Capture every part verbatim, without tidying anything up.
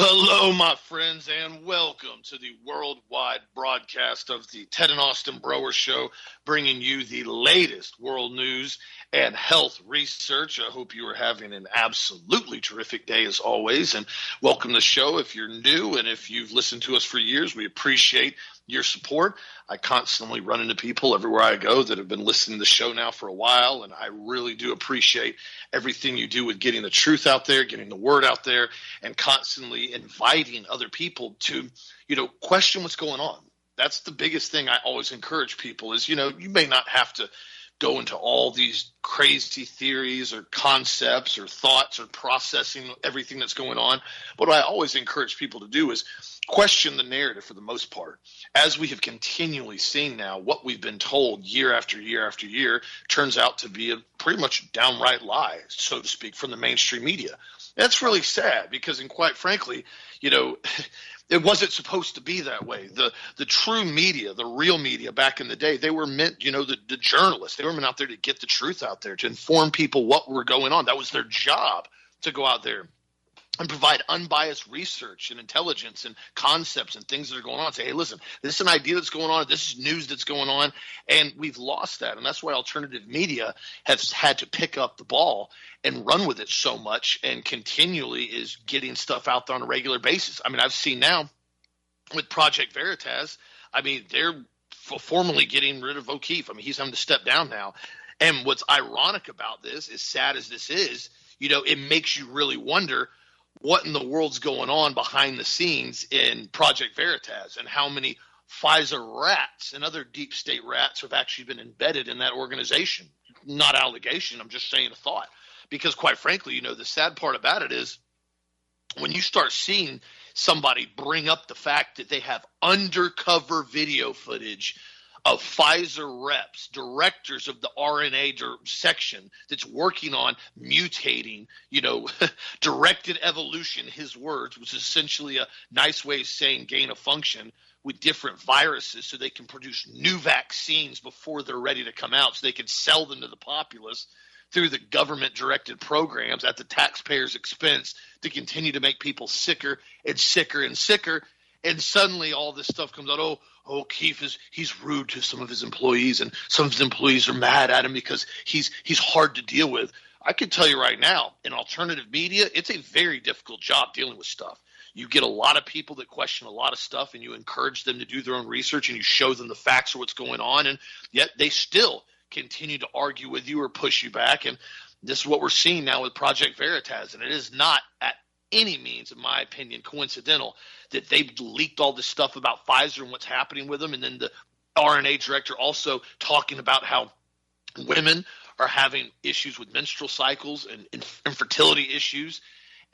Hello, my friends, and welcome to the worldwide broadcast of the Ted and Austin Broer Show, bringing you the latest world news and health research. I hope you are having an absolutely terrific day as always, and welcome to the show if you're new and if you've listened to us for years. We appreciate your support. I constantly run into people everywhere I go that have been listening to the show now for a while, and I really do appreciate everything you do with getting the truth out there, getting the word out there, and constantly inviting other people to, you know, question what's going on. That's the biggest thing I always encourage people is, you know, you may not have to go into all these crazy theories or concepts or thoughts or processing everything that's going on. But what I always encourage people to do is question the narrative for the most part. As we have continually seen now, what we've been told year after year after year turns out to be a pretty much downright lie, so to speak, from the mainstream media. That's really sad because, and quite frankly, you know, it wasn't supposed to be that way. The the true media, the real media back in the day, they were meant, you know, the, the journalists, they were meant out there to get the truth out there, to inform people what were going on. That was their job, to go out there and provide unbiased research and intelligence and concepts and things that are going on. Say, hey, listen, this is an idea that's going on. This is news that's going on. And we've lost that. And that's why alternative media has had to pick up the ball and run with it so much and continually is getting stuff out there on a regular basis. I mean, I've seen now with Project Veritas, I mean, they're formally getting rid of O'Keefe. I mean, he's having to step down now. And what's ironic about this, as sad as this is, you know, it makes you really wonder what in the world's going on behind the scenes in Project Veritas, and how many Pfizer rats and other deep state rats have actually been embedded in that organization. Not allegation, I'm just saying a thought. Because quite frankly, you know, the sad part about it is when you start seeing somebody bring up the fact that they have undercover video footage of Pfizer reps, directors of the R N A der- section that's working on mutating, you know, directed evolution, his words, which is essentially a nice way of saying gain of function with different viruses so they can produce new vaccines before they're ready to come out so they can sell them to the populace through the government-directed programs at the taxpayer's expense to continue to make people sicker and sicker and sicker. And suddenly all this stuff comes out, oh, O'Keefe is he's rude to some of his employees, and some of his employees are mad at him because he's he's hard to deal with. I can tell you right now, in alternative media, it's a very difficult job dealing with stuff. You get a lot of people that question a lot of stuff, and you encourage them to do their own research, and you show them the facts of what's going on, and yet they still continue to argue with you or push you back. And this is what we're seeing now with Project Veritas, and it is not at any means, in my opinion, coincidental that they leaked all this stuff about Pfizer and what's happening with them, and then the R N A director also talking about how women are having issues with menstrual cycles and inf- infertility issues,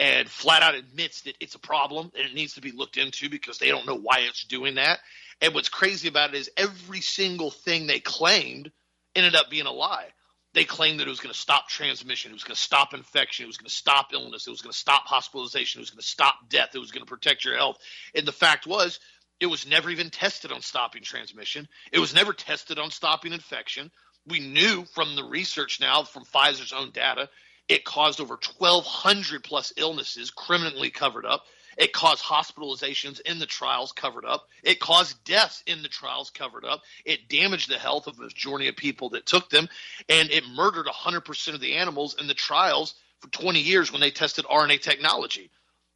and flat out admits that it's a problem and it needs to be looked into because they don't know why it's doing that. And what's crazy about it is every single thing they claimed ended up being a lie. They claimed that it was going to stop transmission, it was going to stop infection, it was going to stop illness, it was going to stop hospitalization, it was going to stop death, it was going to protect your health. And the fact was, it was never even tested on stopping transmission. It was never tested on stopping infection. We knew from the research now, from Pfizer's own data, it caused over twelve hundred plus illnesses criminally covered up. It caused hospitalizations in the trials covered up. It caused deaths in the trials covered up. It damaged the health of the majority of people that took them, and it murdered one hundred percent of the animals in the trials for twenty years when they tested R N A technology.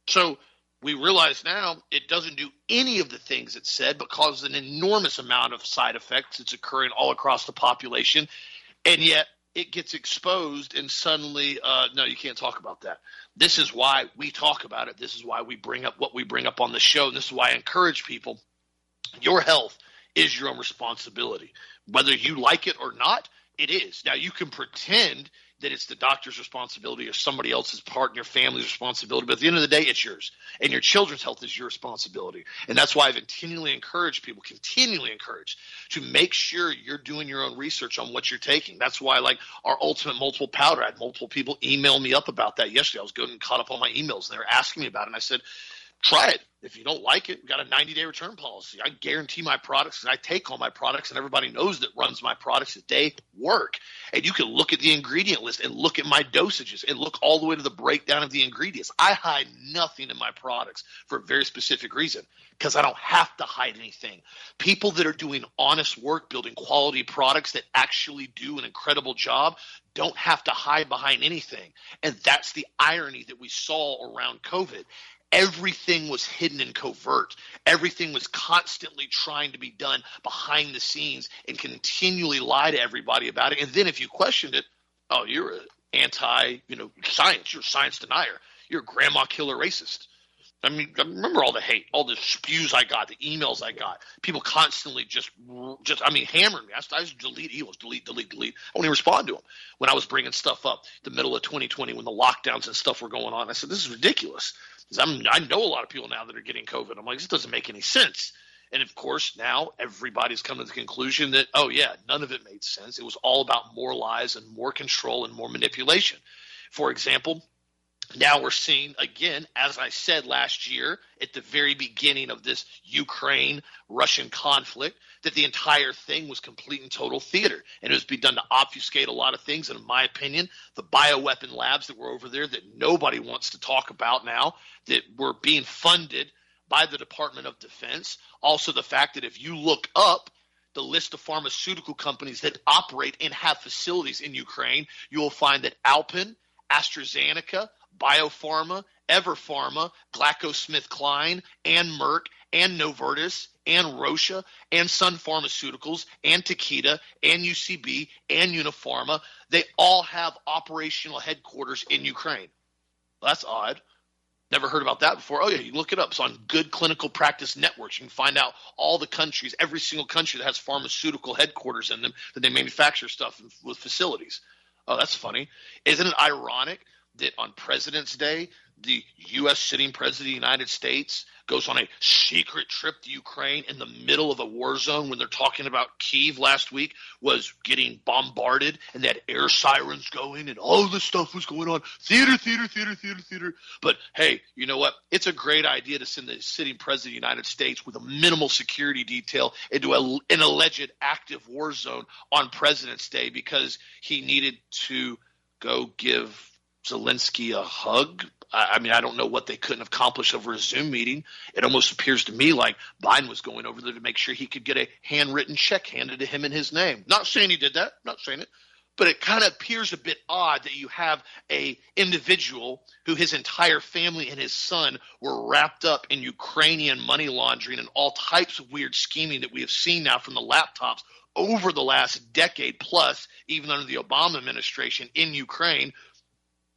So we realize now it doesn't do any of the things it said, but causes an enormous amount of side effects that's occurring all across the population, and yet it gets exposed and suddenly, uh, no, you can't talk about that. This is why we talk about it. This is why we bring up what we bring up on the show. And this is why I encourage people, your health is your own responsibility. Whether you like it or not, it is. Now, you can pretend that it's the doctor's responsibility or somebody else's part in your family's responsibility, but at the end of the day, it's yours. And your children's health is your responsibility. And that's why I've continually encouraged people, continually encouraged to make sure you're doing your own research on what you're taking. That's why, like, our ultimate multiple powder, I had multiple people email me up about that yesterday. I was going and caught up on my emails, and they were asking me about it, and I said, try it. If you don't like it, we got a ninety-day return policy. I guarantee my products, and I take all my products, and everybody knows that runs my products that they work. And you can look at the ingredient list and look at my dosages and look all the way to the breakdown of the ingredients. I hide nothing in my products for a very specific reason, because I don't have to hide anything. People that are doing honest work, building quality products that actually do an incredible job, don't have to hide behind anything. And that's the irony that we saw around COVID. Everything was hidden and covert. Everything was constantly trying to be done behind the scenes and continually lie to everybody about it. And then if you questioned it, oh, you're an anti, you know, science. You're a science denier. You're a grandma killer racist. I mean, I remember all the hate, all the spews I got, the emails I got. People constantly just, just I mean, hammering me. I, I just delete emails, delete, delete, delete. I wouldn't even respond to them when I was bringing stuff up the middle of twenty twenty when the lockdowns and stuff were going on. I said, this is ridiculous. I'm, I know a lot of people now that are getting COVID. I'm like, this doesn't make any sense. And, of course, now everybody's come to the conclusion that, oh, yeah, none of it made sense. It was all about more lies and more control and more manipulation. For example, now we're seeing, again, as I said last year at the very beginning of this Ukraine-Russian conflict, that the entire thing was complete and total theater. And it was being done to obfuscate a lot of things. And in my opinion, the bioweapon labs that were over there that nobody wants to talk about now, that were being funded by the Department of Defense. Also the fact that if you look up the list of pharmaceutical companies that operate and have facilities in Ukraine, you will find that Alpen, AstraZeneca, Biopharma, Everpharma, GlaxoSmithKline, and Merck, and Novartis, and Roche, and Sun Pharmaceuticals, and Takeda, and U C B, and Unifarma. They all have operational headquarters in Ukraine. That's odd. Never heard about that before. Oh, yeah, you look it up. It's on Good Clinical Practice Networks. You can find out all the countries, every single country that has pharmaceutical headquarters in them, that they manufacture stuff with facilities. Oh, that's funny. Isn't it ironic that on President's Day, the U S sitting president of the United States goes on a secret trip to Ukraine in the middle of a war zone when they're talking about Kyiv last week was getting bombarded and they had air sirens going and all this stuff was going on. Theater, theater, theater, theater, theater. But hey, you know what? It's a great idea to send the sitting president of the United States with a minimal security detail into a, an alleged active war zone on President's Day because he needed to go give Zelensky a hug. I mean, I don't know what they couldn't accomplish over a Zoom meeting. It almost appears to me like Biden was going over there to make sure he could get a handwritten check handed to him in his name. Not saying he did that, not saying it, but it kind of appears a bit odd that you have a individual who his entire family and his son were wrapped up in Ukrainian money laundering and all types of weird scheming that we have seen now from the laptops over the last decade plus, even under the Obama administration in Ukraine.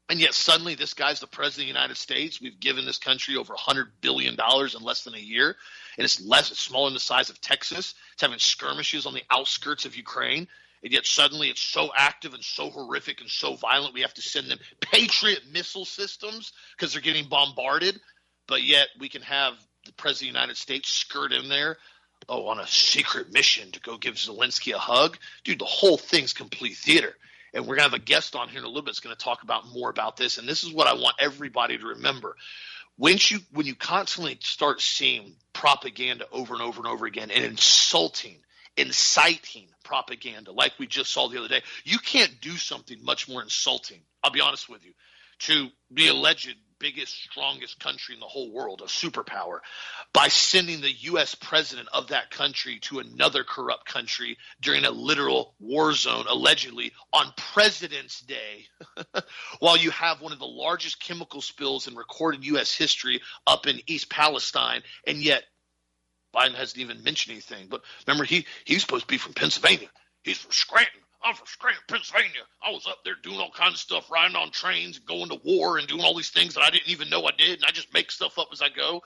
And yet suddenly this guy's the president of the United States. We've given this country over one hundred billion dollars in less than a year. And it's less, it's smaller than the size of Texas. It's having skirmishes on the outskirts of Ukraine. And yet suddenly it's so active and so horrific and so violent we have to send them Patriot missile systems because they're getting bombarded. But yet we can have the president of the United States skirt in there, oh, on a secret mission to go give Zelensky a hug. Dude, the whole thing's complete theater. And we're going to have a guest on here in a little bit that's going to talk about more about this. And this is what I want everybody to remember. Once you, when you constantly start seeing propaganda over and over and over again and insulting, inciting propaganda like we just saw the other day, you can't do something much more insulting, I'll be honest with you, to the alleged biggest, strongest country in the whole world, a superpower, by sending the U S president of that country to another corrupt country during a literal war zone, allegedly, on President's Day, while you have one of the largest chemical spills in recorded U S history up in East Palestine, and yet Biden hasn't even mentioned anything. But remember, he he's supposed to be from Pennsylvania. He's from Scranton. I'm from Scranton, Pennsylvania. I was up there doing all kinds of stuff, riding on trains, going to war, and doing all these things that I didn't even know I did, and I just make stuff up as I go.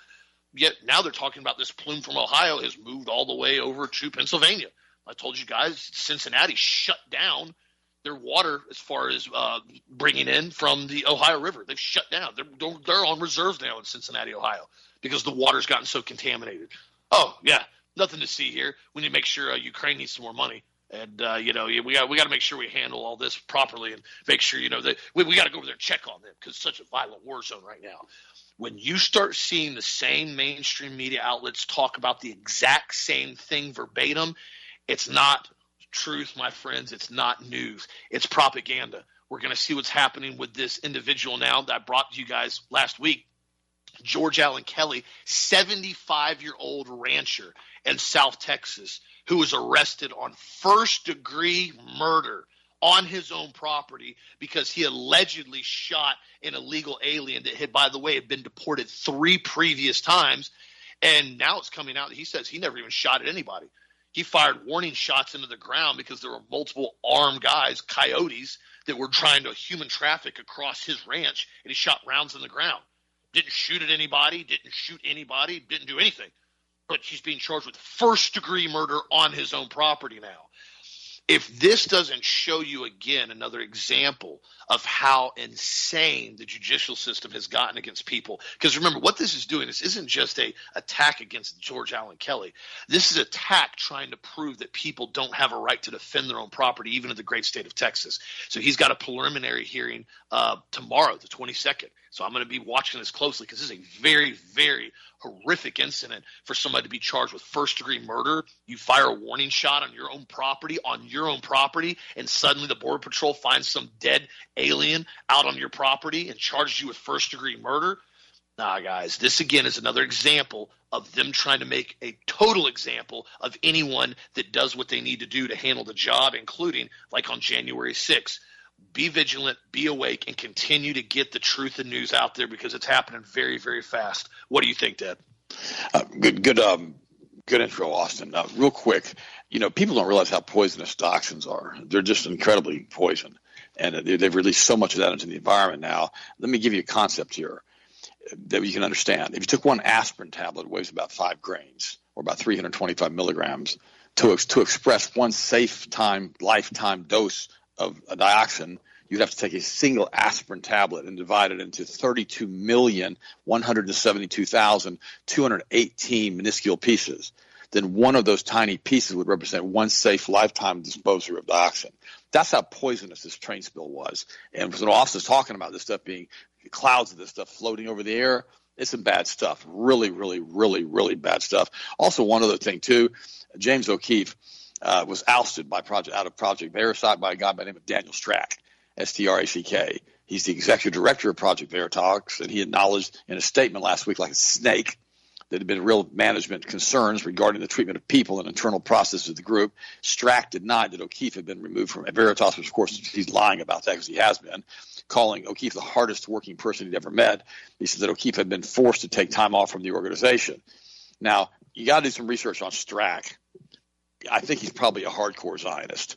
Yet now they're talking about this plume from Ohio has moved all the way over to Pennsylvania. I told you guys, Cincinnati shut down their water as far as uh, bringing in from the Ohio River. They've shut down. They're, they're on reserves now in Cincinnati, Ohio, because the water's gotten so contaminated. Oh, yeah, nothing to see here. We need to make sure uh, Ukraine needs some more money. And, uh, you know, we got we got to make sure we handle all this properly and make sure, you know, that we, we got to go over there and check on them because it's such a violent war zone right now. When you start seeing the same mainstream media outlets talk about the exact same thing verbatim, it's not truth, my friends. It's not news. It's propaganda. We're going to see what's happening with this individual now that I brought to you guys last week, George Allen Kelly, seventy-five-year-old rancher in South Texas who was arrested on first-degree murder on his own property because he allegedly shot an illegal alien that had, by the way, had been deported three previous times. And now it's coming out that he says he never even shot at anybody. He fired warning shots into the ground because there were multiple armed guys, coyotes, that were trying to human traffic across his ranch, and he shot rounds in the ground. Didn't shoot at anybody, didn't shoot anybody, didn't do anything. But he's being charged with first-degree murder on his own property now. If this doesn't show you again another example of how insane the judicial system has gotten against people, because remember what this is doing, this isn't just a attack against George Allen Kelly. This is an attack trying to prove that people don't have a right to defend their own property, even in the great state of Texas. So he's got a preliminary hearing uh, tomorrow, the twenty-second. So I'm going to be watching this closely because this is a very, very horrific incident for somebody to be charged with first-degree murder. You fire a warning shot on your own property, on your own property, and suddenly the Border Patrol finds some dead alien out on your property and charges you with first-degree murder. Nah, guys, this again is another example of them trying to make a total example of anyone that does what they need to do to handle the job, including like on January sixth. Be vigilant, be awake, and continue to get the truth and news out there because it's happening very, very fast. What do you think, Deb? Uh, good, good, um, good intro, Austin. Uh, real quick, you know, people don't realize how poisonous toxins are. They're just incredibly poison, and uh, they've released so much of that into the environment now. Let me give you a concept here that you can understand. If you took one aspirin tablet, it weighs about five grains or about three hundred twenty-five milligrams to ex- to express one safe time lifetime dose of a dioxin, you'd have to take a single aspirin tablet and divide it into thirty-two million, one hundred seventy-two thousand, two hundred eighteen minuscule pieces. Then one of those tiny pieces would represent one safe lifetime disposer of dioxin. That's how poisonous this train spill was. And when officers talking about this stuff being clouds of this stuff floating over the air, it's some bad stuff. Really, really, really, really bad stuff. Also, one other thing, too, James O'Keefe, Uh, was ousted by project out of Project Veritas by a guy by the name of Daniel Strack, S T R A C K. He's the executive director of Project Veritas, and he acknowledged in a statement last week like a snake that had been real management concerns regarding the treatment of people and internal processes of the group. Strack denied that O'Keefe had been removed from Veritas, which, of course, he's lying about that because he has been, calling O'Keefe the hardest working person he'd ever met. He said that O'Keefe had been forced to take time off from the organization. Now, you got to do some research on Strack. I think he's probably a hardcore Zionist,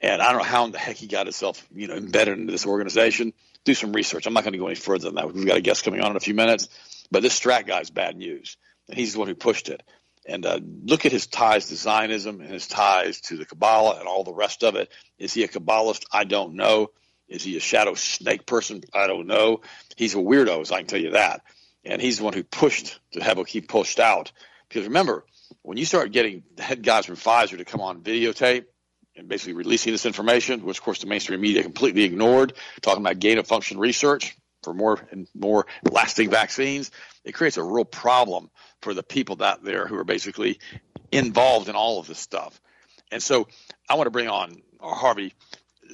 and I don't know how in the heck he got himself, you know, embedded into this organization. Do some research. I'm not going to go any further than that. We've got a guest coming on in a few minutes, but this Strack guy's bad news, and he's the one who pushed it. And uh, look at his ties to Zionism and his ties to the Kabbalah and all the rest of it. Is he a Kabbalist? I don't know. Is he a shadow snake person? I don't know. He's a weirdo, as I can tell you that. And he's the one who pushed to have O'Keefe pushed out. Because remember, when you start getting head guys from Pfizer to come on videotape and basically releasing this information, which, of course, the mainstream media completely ignored, talking about gain-of-function research for more and more lasting vaccines, it creates a real problem for the people out there who are basically involved in all of this stuff. And so I want to bring on Harley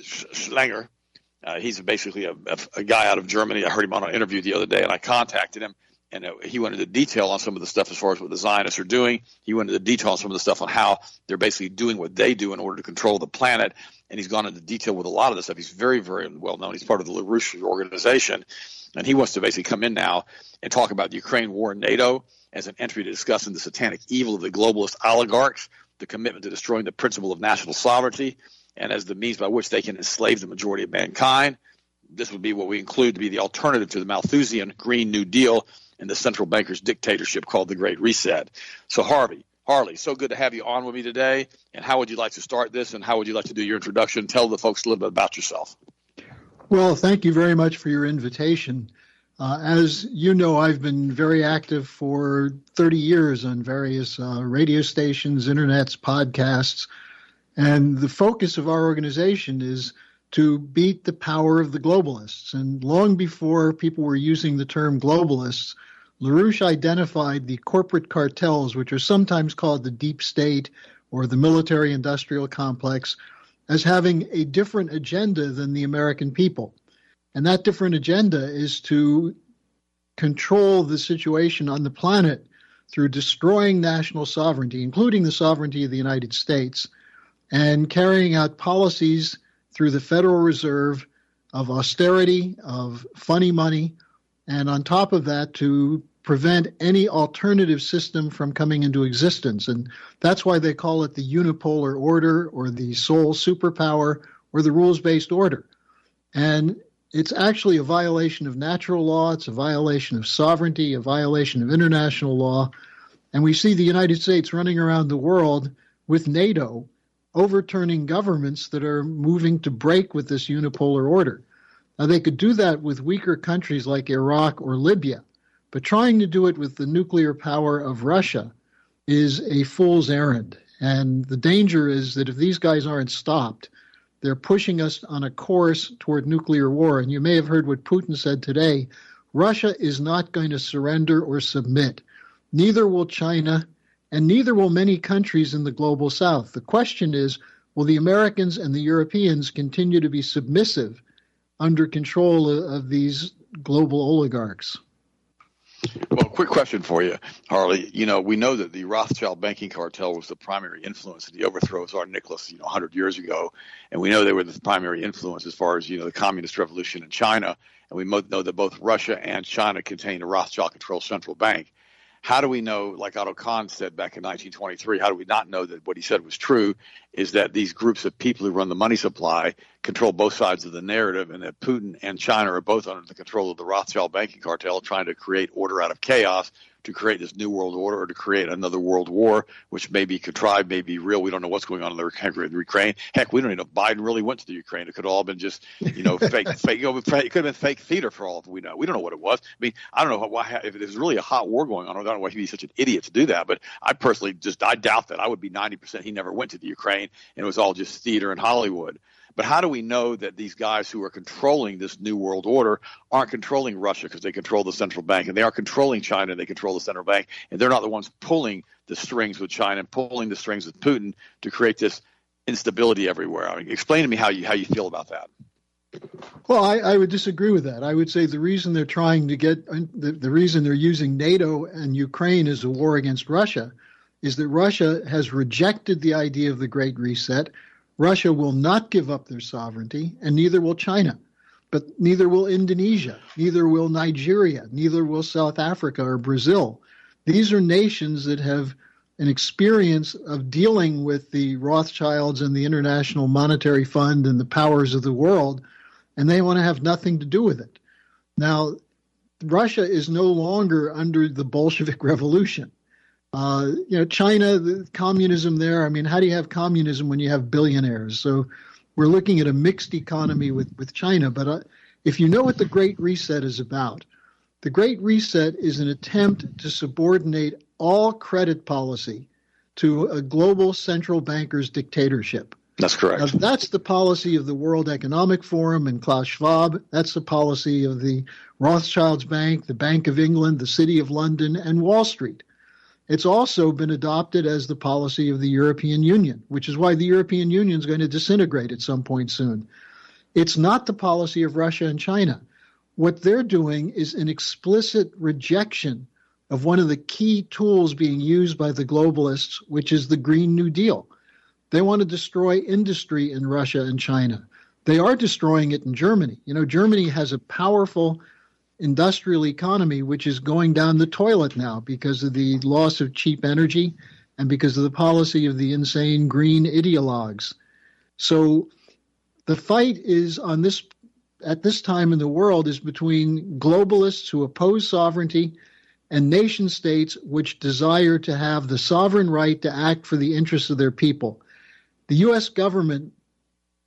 Schlanger. Uh, he's basically a, a, a guy out of Germany. I heard him on an interview the other day, and I contacted him. And he went into detail on some of the stuff as far as what the Zionists are doing. He went into detail on some of the stuff on how they're basically doing what they do in order to control the planet. And he's gone into detail with a lot of this stuff. He's very, very well known. He's part of the LaRouche organization. And he wants to basically come in now and talk about the Ukraine war and NATO as an entry to discussing the satanic evil of the globalist oligarchs, the commitment to destroying the principle of national sovereignty, and as the means by which they can enslave the majority of mankind. This would be what we include to be the alternative to the Malthusian Green New Deal and the central banker's dictatorship called the Great Reset. So Harvey, Harley, so good to have you on with me today. And how would you like to start this, and how would you like to do your introduction? Tell the folks a little bit about yourself. Well, thank you very much for your invitation. Uh, as you know, I've been very active for thirty years on various uh, radio stations, internets, podcasts. And the focus of our organization is to beat the power of the globalists. And long before people were using the term globalists, LaRouche identified the corporate cartels, which are sometimes called the deep state or the military-industrial complex, as having a different agenda than the American people. And that different agenda is to control the situation on the planet through destroying national sovereignty, including the sovereignty of the United States, and carrying out policies through the Federal Reserve of austerity, of funny money, and on top of that, to prevent any alternative system from coming into existence. And that's why they call it the unipolar order or the sole superpower or the rules-based order. And it's actually a violation of natural law. It's a violation of sovereignty, a violation of international law. And we see the United States running around the world with NATO overturning governments that are moving to break with this unipolar order. Now, they could do that with weaker countries like Iraq or Libya, but trying to do it with the nuclear power of Russia is a fool's errand. And the danger is that if these guys aren't stopped, they're pushing us on a course toward nuclear war. And you may have heard what Putin said today. Russia is not going to surrender or submit. Neither will China, and neither will many countries in the global south. The question is, will the Americans and the Europeans continue to be submissive under control of these global oligarchs? Well, quick question for you, Harley. You know, we know that the Rothschild banking cartel was the primary influence in the overthrow of Tsar Nicholas, you know, one hundred years ago. And we know they were the primary influence as far as, you know, the communist revolution in China. And we know that both Russia and China contained a Rothschild-controlled central bank. How do we know, like Otto Kahn said back in nineteen twenty-three, how do we not know that what he said was true is that these groups of people who run the money supply control both sides of the narrative, and that Putin and China are both under the control of the Rothschild banking cartel trying to create order out of chaos, to create this new world order or to create another world war, which may be contrived, may be real. We don't know what's going on in the Ukraine. Heck, we don't even know if Biden really went to the Ukraine. It could have all been just, you know, fake, fake. It could have been fake theater for all we know. We don't know what it was. I mean, I don't know why, if there's really a hot war going on. I don't know why he'd be such an idiot to do that. But I personally just, I doubt that. I would be ninety percent he never went to the Ukraine and it was all just theater in Hollywood. But how do we know that these guys who are controlling this new world order aren't controlling Russia because they control the central bank, and they are controlling China and they control the central bank, and they're not the ones pulling the strings with China and pulling the strings with Putin to create this instability everywhere? I mean, explain to me how you how you feel about that. Well, I, I would disagree with that. I would say the reason they're trying to get the, the reason they're using NATO and Ukraine as a war against Russia is that Russia has rejected the idea of the Great Reset. Russia will not give up their sovereignty, and neither will China, but neither will Indonesia, neither will Nigeria, neither will South Africa or Brazil. These are nations that have an experience of dealing with the Rothschilds and the International Monetary Fund and the powers of the world, and they want to have nothing to do with it. Now, Russia is no longer under the Bolshevik Revolution. Uh, you know, China, the communism there. I mean, how do you have communism when you have billionaires? So we're looking at a mixed economy with, with China. But uh, if you know what the Great Reset is about, the Great Reset is an attempt to subordinate all credit policy to a global central banker's dictatorship. That's correct. Now, that's the policy of the World Economic Forum and Klaus Schwab. That's the policy of the Rothschilds Bank, the Bank of England, the City of London, and Wall Street. It's also been adopted as the policy of the European Union, which is why the European Union is going to disintegrate at some point soon. It's not the policy of Russia and China. What they're doing is an explicit rejection of one of the key tools being used by the globalists, which is the Green New Deal. They want to destroy industry in Russia and China. They are destroying it in Germany. You know, Germany has a powerful industrial economy, which is going down the toilet now because of the loss of cheap energy and because of the policy of the insane green ideologues. So the fight is on this at this time in the world is between globalists who oppose sovereignty and nation states which desire to have the sovereign right to act for the interests of their people. The U S government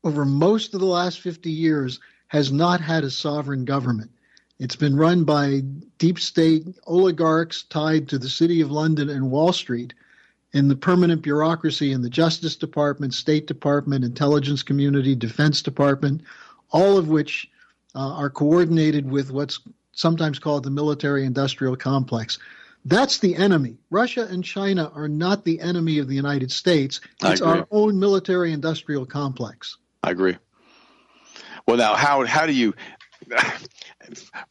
over most of the last fifty years has not had a sovereign government. It's been run by deep state oligarchs tied to the City of London and Wall Street, in the permanent bureaucracy in the Justice Department, State Department, Intelligence Community, Defense Department, all of which uh, are coordinated with what's sometimes called the military-industrial complex. That's the enemy. Russia and China are not the enemy of the United States. It's our own military-industrial complex. I agree. Well, now, how how do you,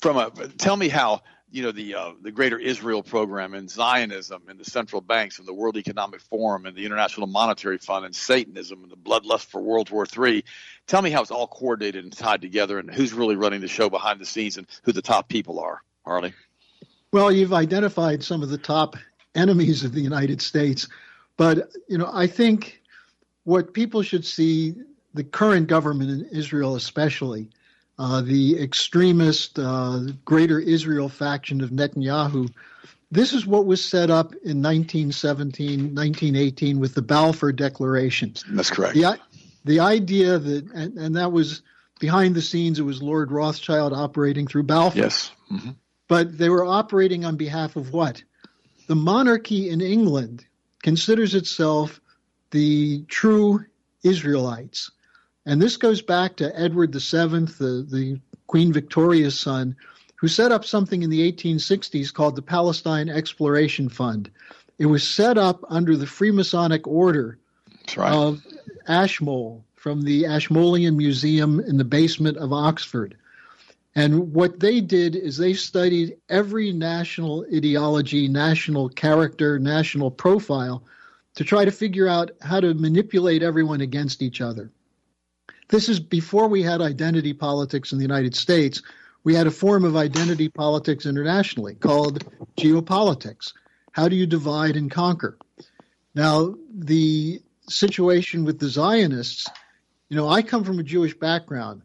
from a, tell me how, you know, the uh, the Greater Israel Program and Zionism and the central banks and the World Economic Forum and the International Monetary Fund and Satanism and the bloodlust for World War Three. Tell me how it's all coordinated and tied together and who's really running the show behind the scenes and who the top people are, Harley. Well, you've identified some of the top enemies of the United States. But, you know, I think what people should see, the current government in Israel especially, uh, the extremist uh, Greater Israel faction of Netanyahu, this is what was set up in nineteen seventeen, nineteen eighteen with the Balfour Declarations. That's correct. The, the idea that, and, and that was behind the scenes, it was Lord Rothschild operating through Balfour. Yes. Mm-hmm. But they were operating on behalf of what? The monarchy in England considers itself the true Israelites. And this goes back to Edward the seventh, the, the Queen Victoria's son, who set up something in the eighteen sixties called the Palestine Exploration Fund. It was set up under the Freemasonic order That's right. of Ashmole from the Ashmolean Museum in the basement of Oxford. And what they did is they studied every national ideology, national character, national profile to try to figure out how to manipulate everyone against each other. This is before we had identity politics in the United States. We had a form of identity politics internationally called geopolitics. How do you divide and conquer? Now, the situation with the Zionists, you know, I come from a Jewish background.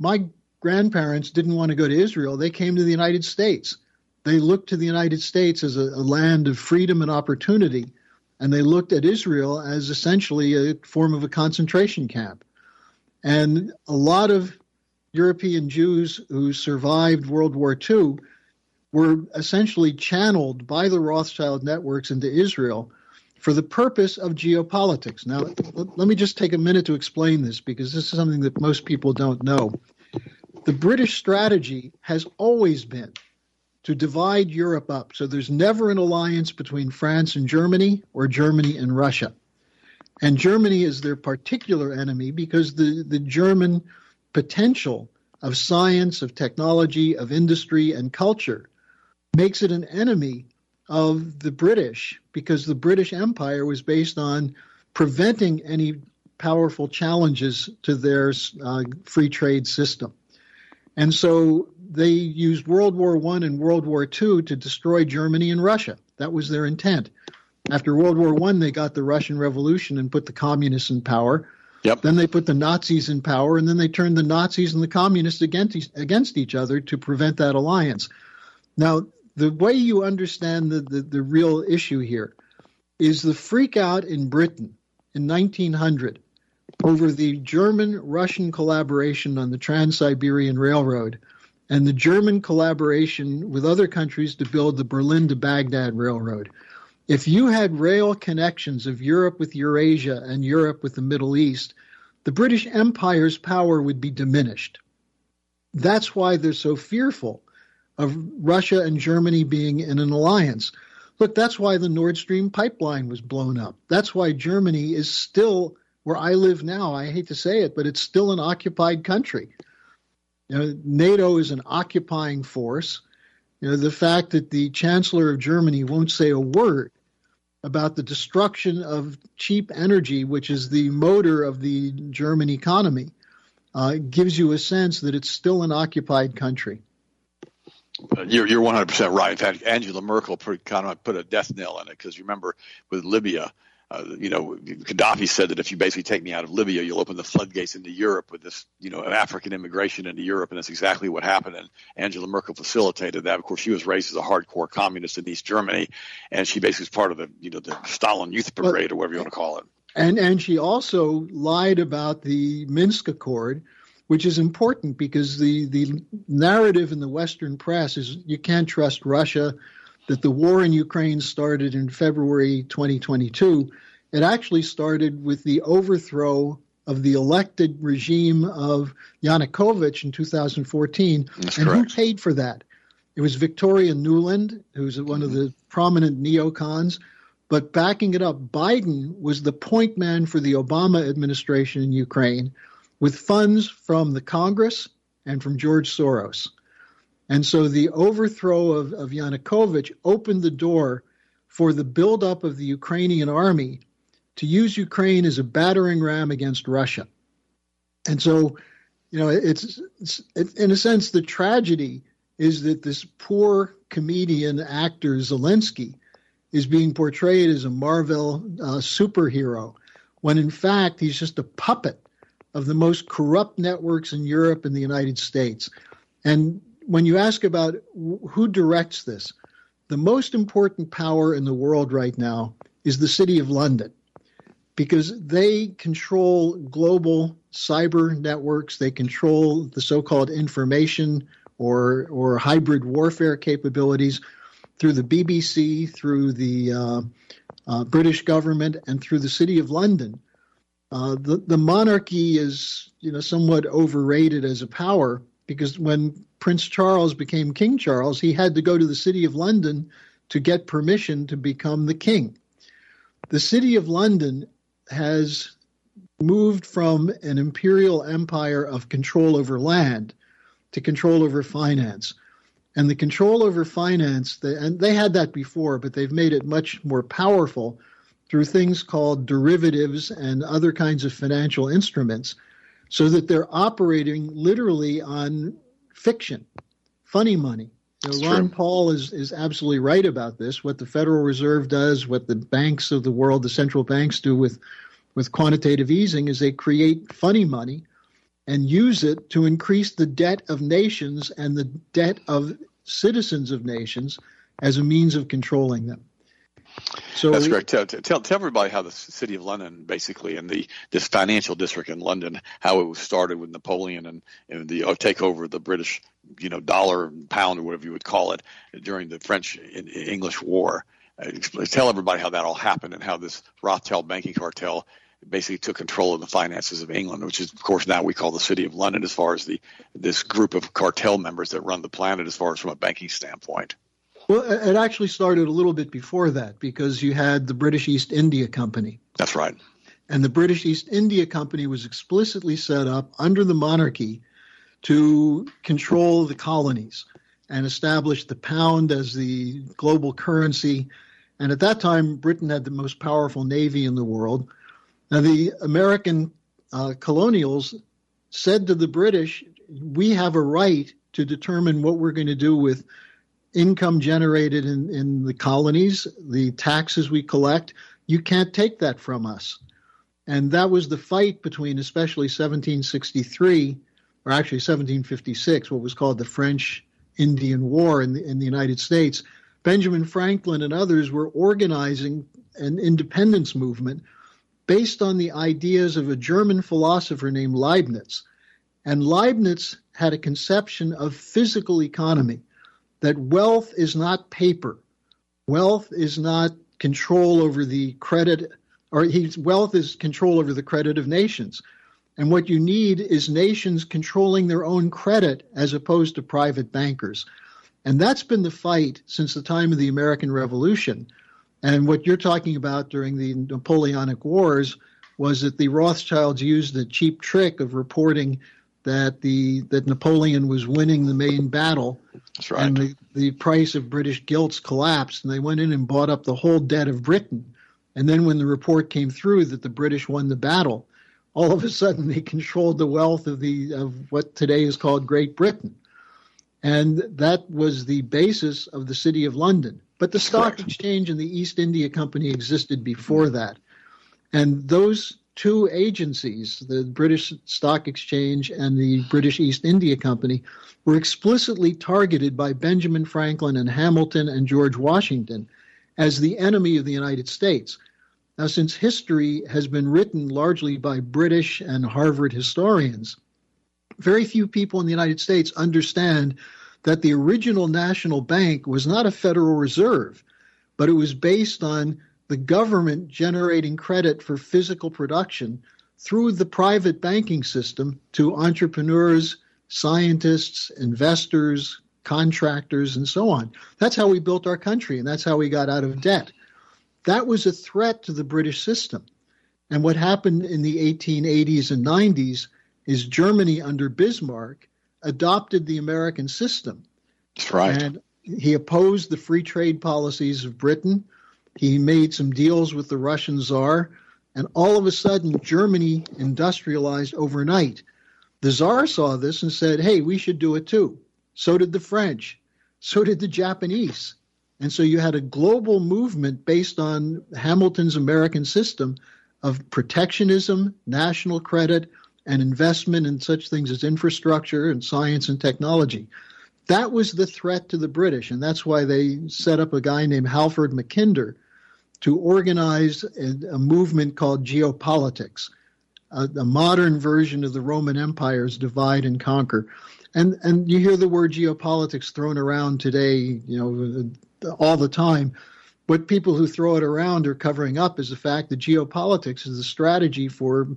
My grandparents didn't want to go to Israel. They came to the United States. They looked to the United States as a, a land of freedom and opportunity, and they looked at Israel as essentially a form of a concentration camp. And a lot of European Jews who survived World War Two were essentially channeled by the Rothschild networks into Israel for the purpose of geopolitics. Now, let me just take a minute to explain this, because this is something that most people don't know. The British strategy has always been to divide Europe up. So there's never an alliance between France and Germany or Germany and Russia. And Germany is their particular enemy because the, the German potential of science, of technology, of industry and culture makes it an enemy of the British, because the British Empire was based on preventing any powerful challenges to their uh, free trade system. And so they used World War One and World War Two to destroy Germany and Russia. That was their intent. After World War One, they got the Russian Revolution and put the communists in power. Yep. Then they put the Nazis in power, and then they turned the Nazis and the communists against, against each other to prevent that alliance. Now, the way you understand the, the, the real issue here is the freak out in Britain in nineteen hundred. Over the German-Russian collaboration on the Trans-Siberian Railroad and the German collaboration with other countries to build the Berlin to Baghdad Railroad. If you had rail connections of Europe with Eurasia and Europe with the Middle East, the British Empire's power would be diminished. That's why they're so fearful of Russia and Germany being in an alliance. Look, that's why the Nord Stream pipeline was blown up. That's why Germany is still... Where I live now, I hate to say it, but it's still an occupied country. You know, NATO is an occupying force. You know, the fact that the Chancellor of Germany won't say a word about the destruction of cheap energy, which is the motor of the German economy, uh, gives you a sense that it's still an occupied country. You're, you're one hundred percent right. In fact, Angela Merkel put, kind of put a death knell in it, because you remember with Libya, Uh, you know, Gaddafi said that if you basically take me out of Libya, you'll open the floodgates into Europe with this, you know, African immigration into Europe. And that's exactly what happened. And Angela Merkel facilitated that. Of course, she was raised as a hardcore communist in East Germany. And she basically was part of the, you know, the Stalin Youth Brigade, or whatever you want to call it. And, and she also lied about the Minsk Accord, which is important because the, the narrative in the Western press is you can't trust Russia. that the war in Ukraine started in February twenty twenty-two. It actually started with the overthrow of the elected regime of Yanukovych in two thousand fourteen. That's and correct. Who paid for that? It was Victoria Nuland, who's one mm-hmm. of the prominent neocons. But backing it up, Biden was the point man for the Obama administration in Ukraine with funds from the Congress and from George Soros. And so the overthrow of, of Yanukovych opened the door for the buildup of the Ukrainian army to use Ukraine as a battering ram against Russia. And so, you know, it's, it's it, in a sense, the tragedy is that this poor comedian actor Zelensky is being portrayed as a Marvel uh, superhero, when in fact he's just a puppet of the most corrupt networks in Europe and the United States. And when you ask about who directs this, the most important power in the world right now is the city of London, because they control global cyber networks. They control the so-called information or or hybrid warfare capabilities through the B B C, through the uh, uh, British government, and through the city of London. Uh, the, the monarchy is, you know, somewhat overrated as a power, because when Prince Charles became King Charles, he had to go to the city of London to get permission to become the king. The city of London has moved from an imperial empire of control over land to control over finance. And the control over finance, they, and they had that before, but they've made it much more powerful through things called derivatives and other kinds of financial instruments, so that they're operating literally on fiction, funny money. So Ron true. Paul is, is absolutely right about this, what the Federal Reserve does, what the banks of the world, the central banks do with, with quantitative easing, is they create funny money and use it to increase the debt of nations and the debt of citizens of nations as a means of controlling them. So that's correct. Tell, tell, tell everybody how the city of London, basically, and the this financial district in London, how it was started with Napoleon and, and the takeover of the British, you know, dollar and pound or whatever you would call it during the French and English War. Uh, tell everybody how that all happened and how this Rothschild banking cartel basically took control of the finances of England, which is, of course, now we call the city of London, as far as the this group of cartel members that run the planet as far as from a banking standpoint. Well, it actually started a little bit before that, because you had the British East India Company. That's right. And the British East India Company was explicitly set up under the monarchy to control the colonies and establish the pound as the global currency. And at that time, Britain had the most powerful navy in the world. Now, the American uh, colonials said to the British, we have a right to determine what we're going to do with income generated in, in the colonies, the taxes we collect. You can't take that from us. And that was the fight between especially seventeen sixty-three, or actually seventeen fifty-six, what was called the French Indian War in the, in the United States. Benjamin Franklin and others were organizing an independence movement based on the ideas of a German philosopher named Leibniz. And Leibniz had a conception of physical economy, that wealth is not paper. Wealth is not control over the credit, or he's, wealth is control over the credit of nations. And what you need is nations controlling their own credit as opposed to private bankers. And that's been the fight since the time of the American Revolution. And what you're talking about during the Napoleonic Wars was that the Rothschilds used the cheap trick of reporting that the that Napoleon was winning the main battle. That's right. And the, the price of British gilts collapsed, and they went in and bought up the whole debt of Britain. And then when the report came through that the British won the battle, all of a sudden they controlled the wealth of the of what today is called Great Britain. And that was the basis of the City of London. But the stock exchange and the East India Company existed before that. And those two agencies, the British Stock Exchange and the British East India Company, were explicitly targeted by Benjamin Franklin and Hamilton and George Washington as the enemy of the United States. Now, since history has been written largely by British and Harvard historians, very few people in the United States understand that the original national bank was not a Federal Reserve, but it was based on the government generating credit for physical production through the private banking system to entrepreneurs, scientists, investors, contractors, and so on. That's how we built our country, and that's how we got out of debt. That was a threat to the British system. And what happened in the eighteen eighties and nineties is Germany under Bismarck adopted the American system. That's right. And he opposed the free trade policies of Britain. He made some deals with the Russian Tsar. And all of a sudden, Germany industrialized overnight. The Tsar saw this and said, hey, we should do it too. So did the French. So did the Japanese. And so you had a global movement based on Hamilton's American system of protectionism, national credit, and investment in such things as infrastructure and science and technology. That was the threat to the British, and that's why they set up a guy named Halford Mackinder to organize a, a movement called geopolitics, a, a modern version of the Roman Empire's divide and conquer. And and you hear the word geopolitics thrown around today, you know, all the time. What people who throw it around are covering up is the fact that geopolitics is a strategy for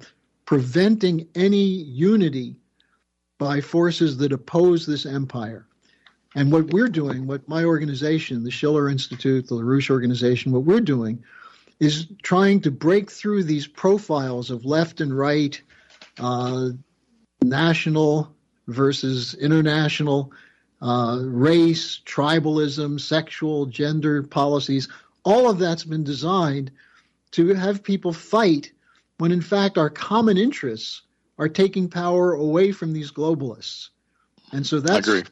preventing any unity by forces that oppose this empire. And what we're doing, what my organization, the Schiller Institute, the LaRouche organization, what we're doing is trying to break through these profiles of left and right, uh, national versus international, uh, race, tribalism, sexual, gender policies. All of that's been designed to have people fight when, in fact, our common interests are taking power away from these globalists. And so that's... I agree.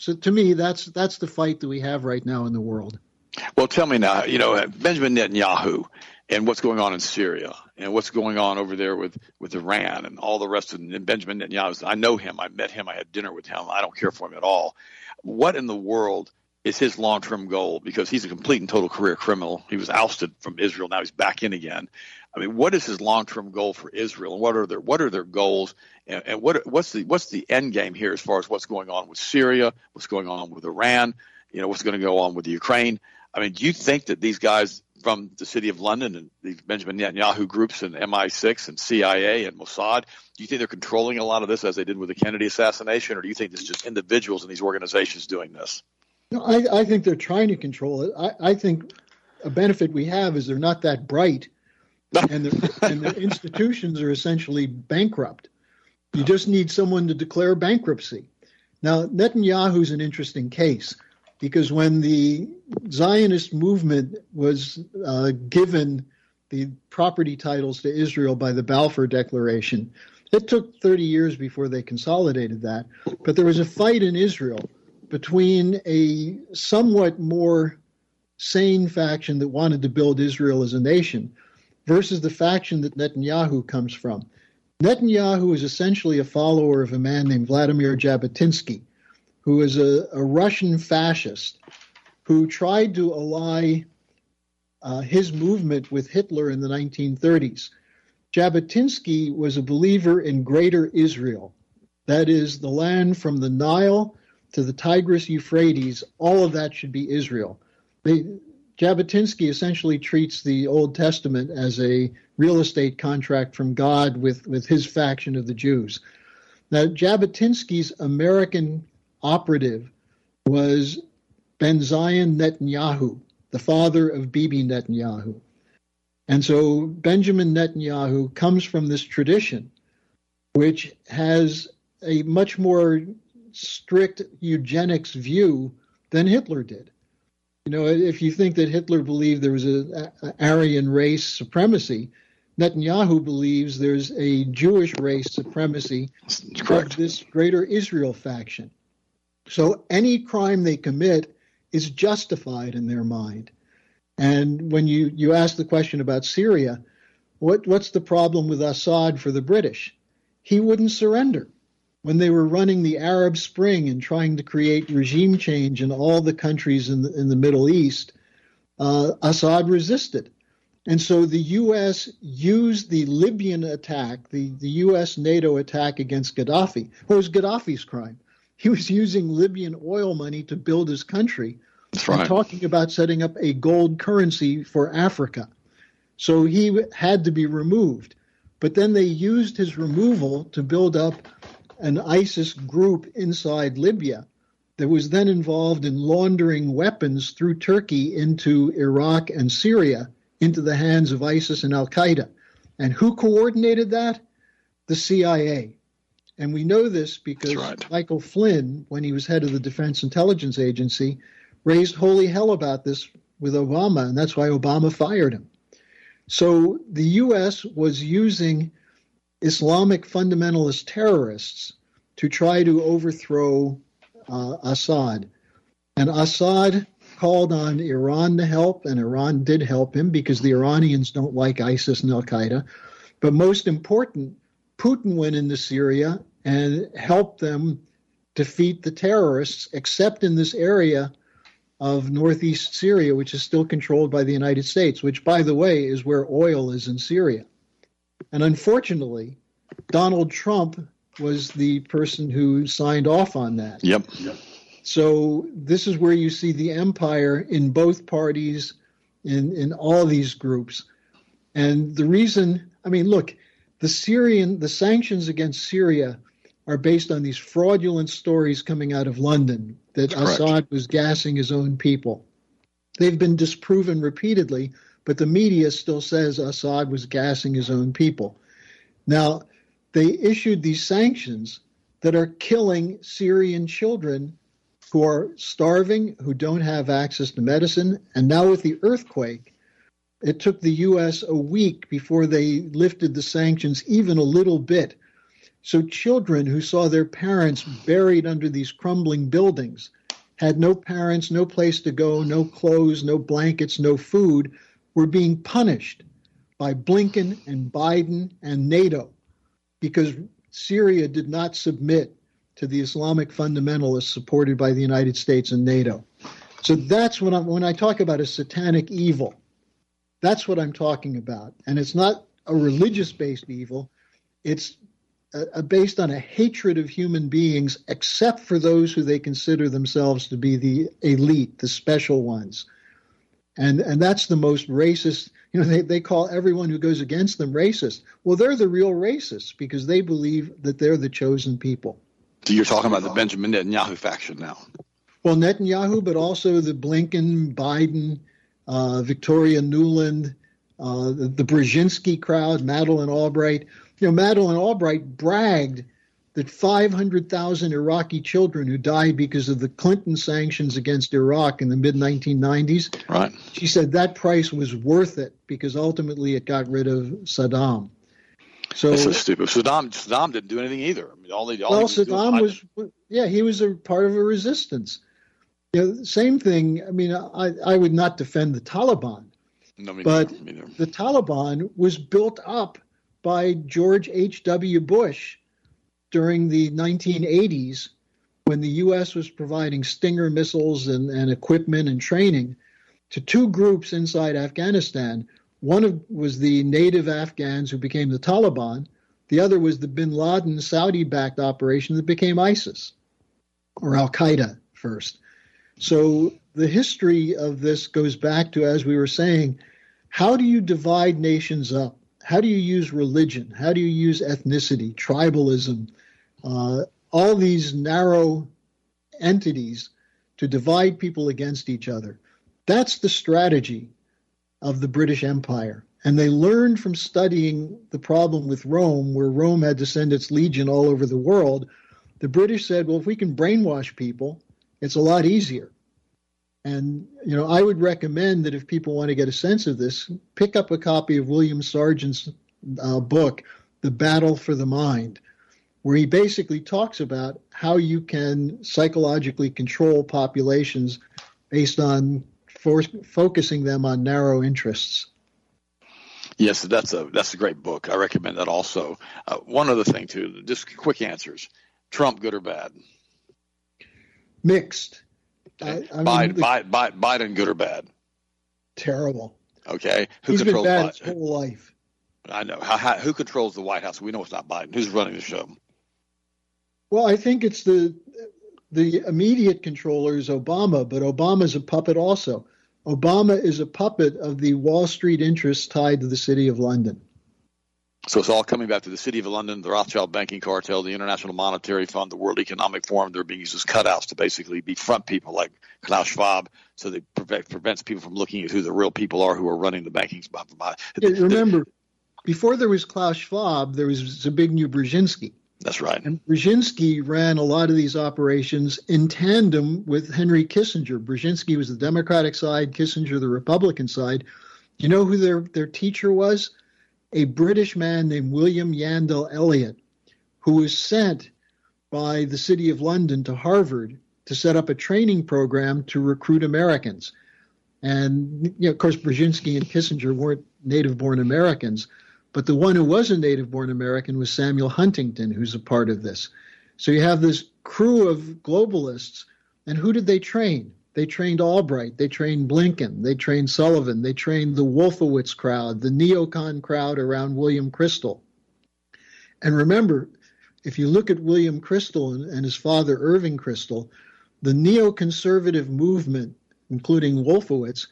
So to me, that's that's the fight that we have right now in the world. Well, tell me now, you know, Benjamin Netanyahu and what's going on in Syria and what's going on over there with, with Iran and all the rest of it. And Benjamin Netanyahu, I know him. I met him. I had dinner with him. I don't care for him at all. What in the world is his long-term goal? Because he's a complete and total career criminal. He was ousted from Israel. Now he's back in again. I mean, what is his long-term goal for Israel, and what are their what are their goals, and, and what what's the what's the end game here as far as what's going on with Syria, what's going on with Iran, you know, what's going to go on with Ukraine? I mean, do you think that these guys from the city of London and these Benjamin Netanyahu groups and M I six and C I A and Mossad, do you think they're controlling a lot of this as they did with the Kennedy assassination, or do you think it's just individuals in these organizations doing this? No, I, I think they're trying to control it. I, I think a benefit we have is they're not that bright. and, the, and the institutions are essentially bankrupt. You just need someone to declare bankruptcy. Now, Netanyahu's an interesting case because when the Zionist movement was uh, given the property titles to Israel by the Balfour Declaration, it took thirty years before they consolidated that. But there was a fight in Israel between a somewhat more sane faction that wanted to build Israel as a nation versus the faction that Netanyahu comes from. Netanyahu is essentially a follower of a man named Vladimir Jabotinsky, who is a, a Russian fascist who tried to ally uh, his movement with Hitler in the nineteen thirties. Jabotinsky was a believer in Greater Israel. That is, the land from the Nile to the Tigris-Euphrates, all of that should be Israel. They... Jabotinsky essentially treats the Old Testament as a real estate contract from God with, with his faction of the Jews. Now, Jabotinsky's American operative was Benjamin Netanyahu, the father of Bibi Netanyahu. And so Benjamin Netanyahu comes from this tradition, which has a much more strict eugenics view than Hitler did. You know, if you think that Hitler believed there was an Aryan race supremacy, Netanyahu believes there's a Jewish race supremacy of this Greater Israel faction. So any crime they commit is justified in their mind. And when you, you ask the question about Syria, what what's the problem with Assad for the British? He wouldn't surrender. When they were running the Arab Spring and trying to create regime change in all the countries in the, in the Middle East, uh, Assad resisted. And so the U S used the Libyan attack, the, the U S NATO attack against Gaddafi. What was Gaddafi's crime? He was using Libyan oil money to build his country. That's right. And talking about setting up a gold currency for Africa. So he had to be removed. But then they used his removal to build up an ISIS group inside Libya that was then involved in laundering weapons through Turkey into Iraq and Syria into the hands of ISIS and al-Qaeda. And who coordinated that? The C I A. And we know this because right. Michael Flynn, when he was head of the Defense Intelligence Agency, raised holy hell about this with Obama, and that's why Obama fired him. So the U S was using Islamic fundamentalist terrorists to try to overthrow uh, Assad. And Assad called on Iran to help, and Iran did help him because the Iranians don't like ISIS and al-Qaeda. But most important, Putin went into Syria and helped them defeat the terrorists, except in this area of northeast Syria, which is still controlled by the United States, which, by the way, is where oil is in Syria. And unfortunately, Donald Trump was the person who signed off on that. Yep. Yep. So this is where you see the empire in both parties, in, in all these groups. And the reason, I mean, look, the Syrian, the sanctions against Syria are based on these fraudulent stories coming out of London that That's Assad correct. was gassing his own people. They've been disproven repeatedly, but the media still says Assad was gassing his own people. Now, they issued these sanctions that are killing Syrian children who are starving, who don't have access to medicine. And now with the earthquake, it took the U S a week before they lifted the sanctions even a little bit. So children who saw their parents buried under these crumbling buildings had no parents, no place to go, no clothes, no blankets, no food, were being punished by Blinken and Biden and NATO because Syria did not submit to the Islamic fundamentalists supported by the United States and NATO. So that's when I, when I talk about a satanic evil, that's what I'm talking about. And it's not a religious-based evil. It's Uh, based on a hatred of human beings, except for those who they consider themselves to be the elite, the special ones. And and that's the most racist. You know, they, they call everyone who goes against them racist. Well, they're the real racists because they believe that they're the chosen people. So you're talking about the Benjamin Netanyahu faction now. Well, Netanyahu, but also the Blinken, Biden, uh, Victoria Nuland, uh, the, the Brzezinski crowd, Madeleine Albright. You know, Madeleine Albright bragged that five hundred thousand Iraqi children who died because of the Clinton sanctions against Iraq in the mid nineteen nineties, right. She said that price was worth it because ultimately it got rid of Saddam. So, that's so stupid. Saddam, Saddam didn't do anything either. I mean, all they, all well, he was Saddam was, was – yeah, he was a part of a resistance. You know, same thing. I mean, I, I would not defend the Taliban, no, me but neither, me neither. The Taliban was built up by George H W Bush during the nineteen eighties when the U S was providing Stinger missiles and, and equipment and training to two groups inside Afghanistan. One of, was the native Afghans who became the Taliban. The other was the bin Laden Saudi-backed operation that became ISIS or al-Qaeda first. So the history of this goes back to, as we were saying, how do you divide nations up? How do you use religion? How do you use ethnicity, tribalism, uh, all these narrow entities to divide people against each other? That's the strategy of the British Empire. And they learned from studying the problem with Rome, where Rome had to send its legion all over the world. The British said, well, if we can brainwash people, it's a lot easier. And, you know, I would recommend that if people want to get a sense of this, pick up a copy of William Sargent's uh, book, The Battle for the Mind, where he basically talks about how you can psychologically control populations based on for- focusing them on narrow interests. Yes, that's a that's a great book. I recommend that also. Uh, one other thing, too, just quick answers. Trump, good or bad? Mixed. I, I Biden, mean, the, Biden, Biden, good or bad? Terrible. Okay. Who He's controls been bad Biden? His whole life. I know. How, how, who controls the White House? We know it's not Biden. Who's running the show? Well, I think it's the the immediate controller is Obama, but Obama's a puppet also. Obama is a puppet of the Wall Street interests tied to the City of London. So it's all coming back to the City of London, the Rothschild banking cartel, the International Monetary Fund, the World Economic Forum. They're being used as cutouts to basically befriend people like Klaus Schwab, so they prevent, prevents people from looking at who the real people are who are running the banking. Yeah, remember, before there was Klaus Schwab, there was Zbigniew Brzezinski. That's right. And Brzezinski ran a lot of these operations in tandem with Henry Kissinger. Brzezinski was the Democratic side, Kissinger the Republican side. You know who their, their teacher was? A British man named William Yandell Elliott, who was sent by the City of London to Harvard to set up a training program to recruit Americans. And, you know, of course, Brzezinski and Kissinger weren't native-born Americans, but the one who was a native-born American was Samuel Huntington, who's a part of this. So you have this crew of globalists, and who did they train? They trained Albright, they trained Blinken, they trained Sullivan, they trained the Wolfowitz crowd, the neocon crowd around William Kristol. And remember, if you look at William Kristol and, and his father Irving Kristol, the neoconservative movement, including Wolfowitz,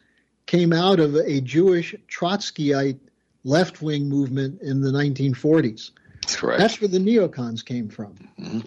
came out of a Jewish Trotskyite left-wing movement in the nineteen forties. That's correct. That's where the neocons came from. Mm-hmm.